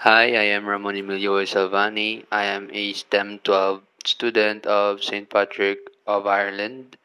Hi, I am Ramon Emilio Salvani. I am a STEM 12 student of St. Patrick of Ireland.